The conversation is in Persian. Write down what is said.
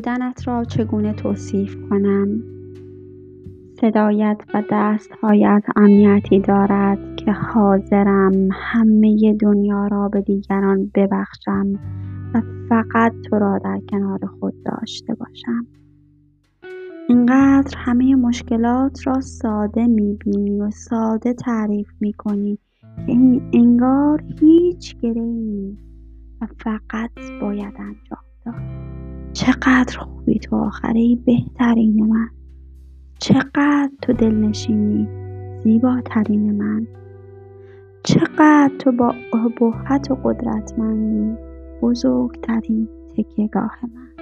بودنت را چگونه توصیف کنم؟ صدایت و دستهایت امنیتی دارد که حاضرم همه دنیا را به دیگران ببخشم و فقط تو را در کنار خود داشته باشم. اینقدر همه مشکلات را ساده میبینی و ساده تعریف میکنی که این انگار هیچ گره‌ای و فقط باید انجام داد. چقدر خوبی تو، آخری بهترین من، چقدر تو دلنشینی، زیباترین من، چقدر تو با ابهت و قدرتمندی، بزرگترین تکیه‌گاه من.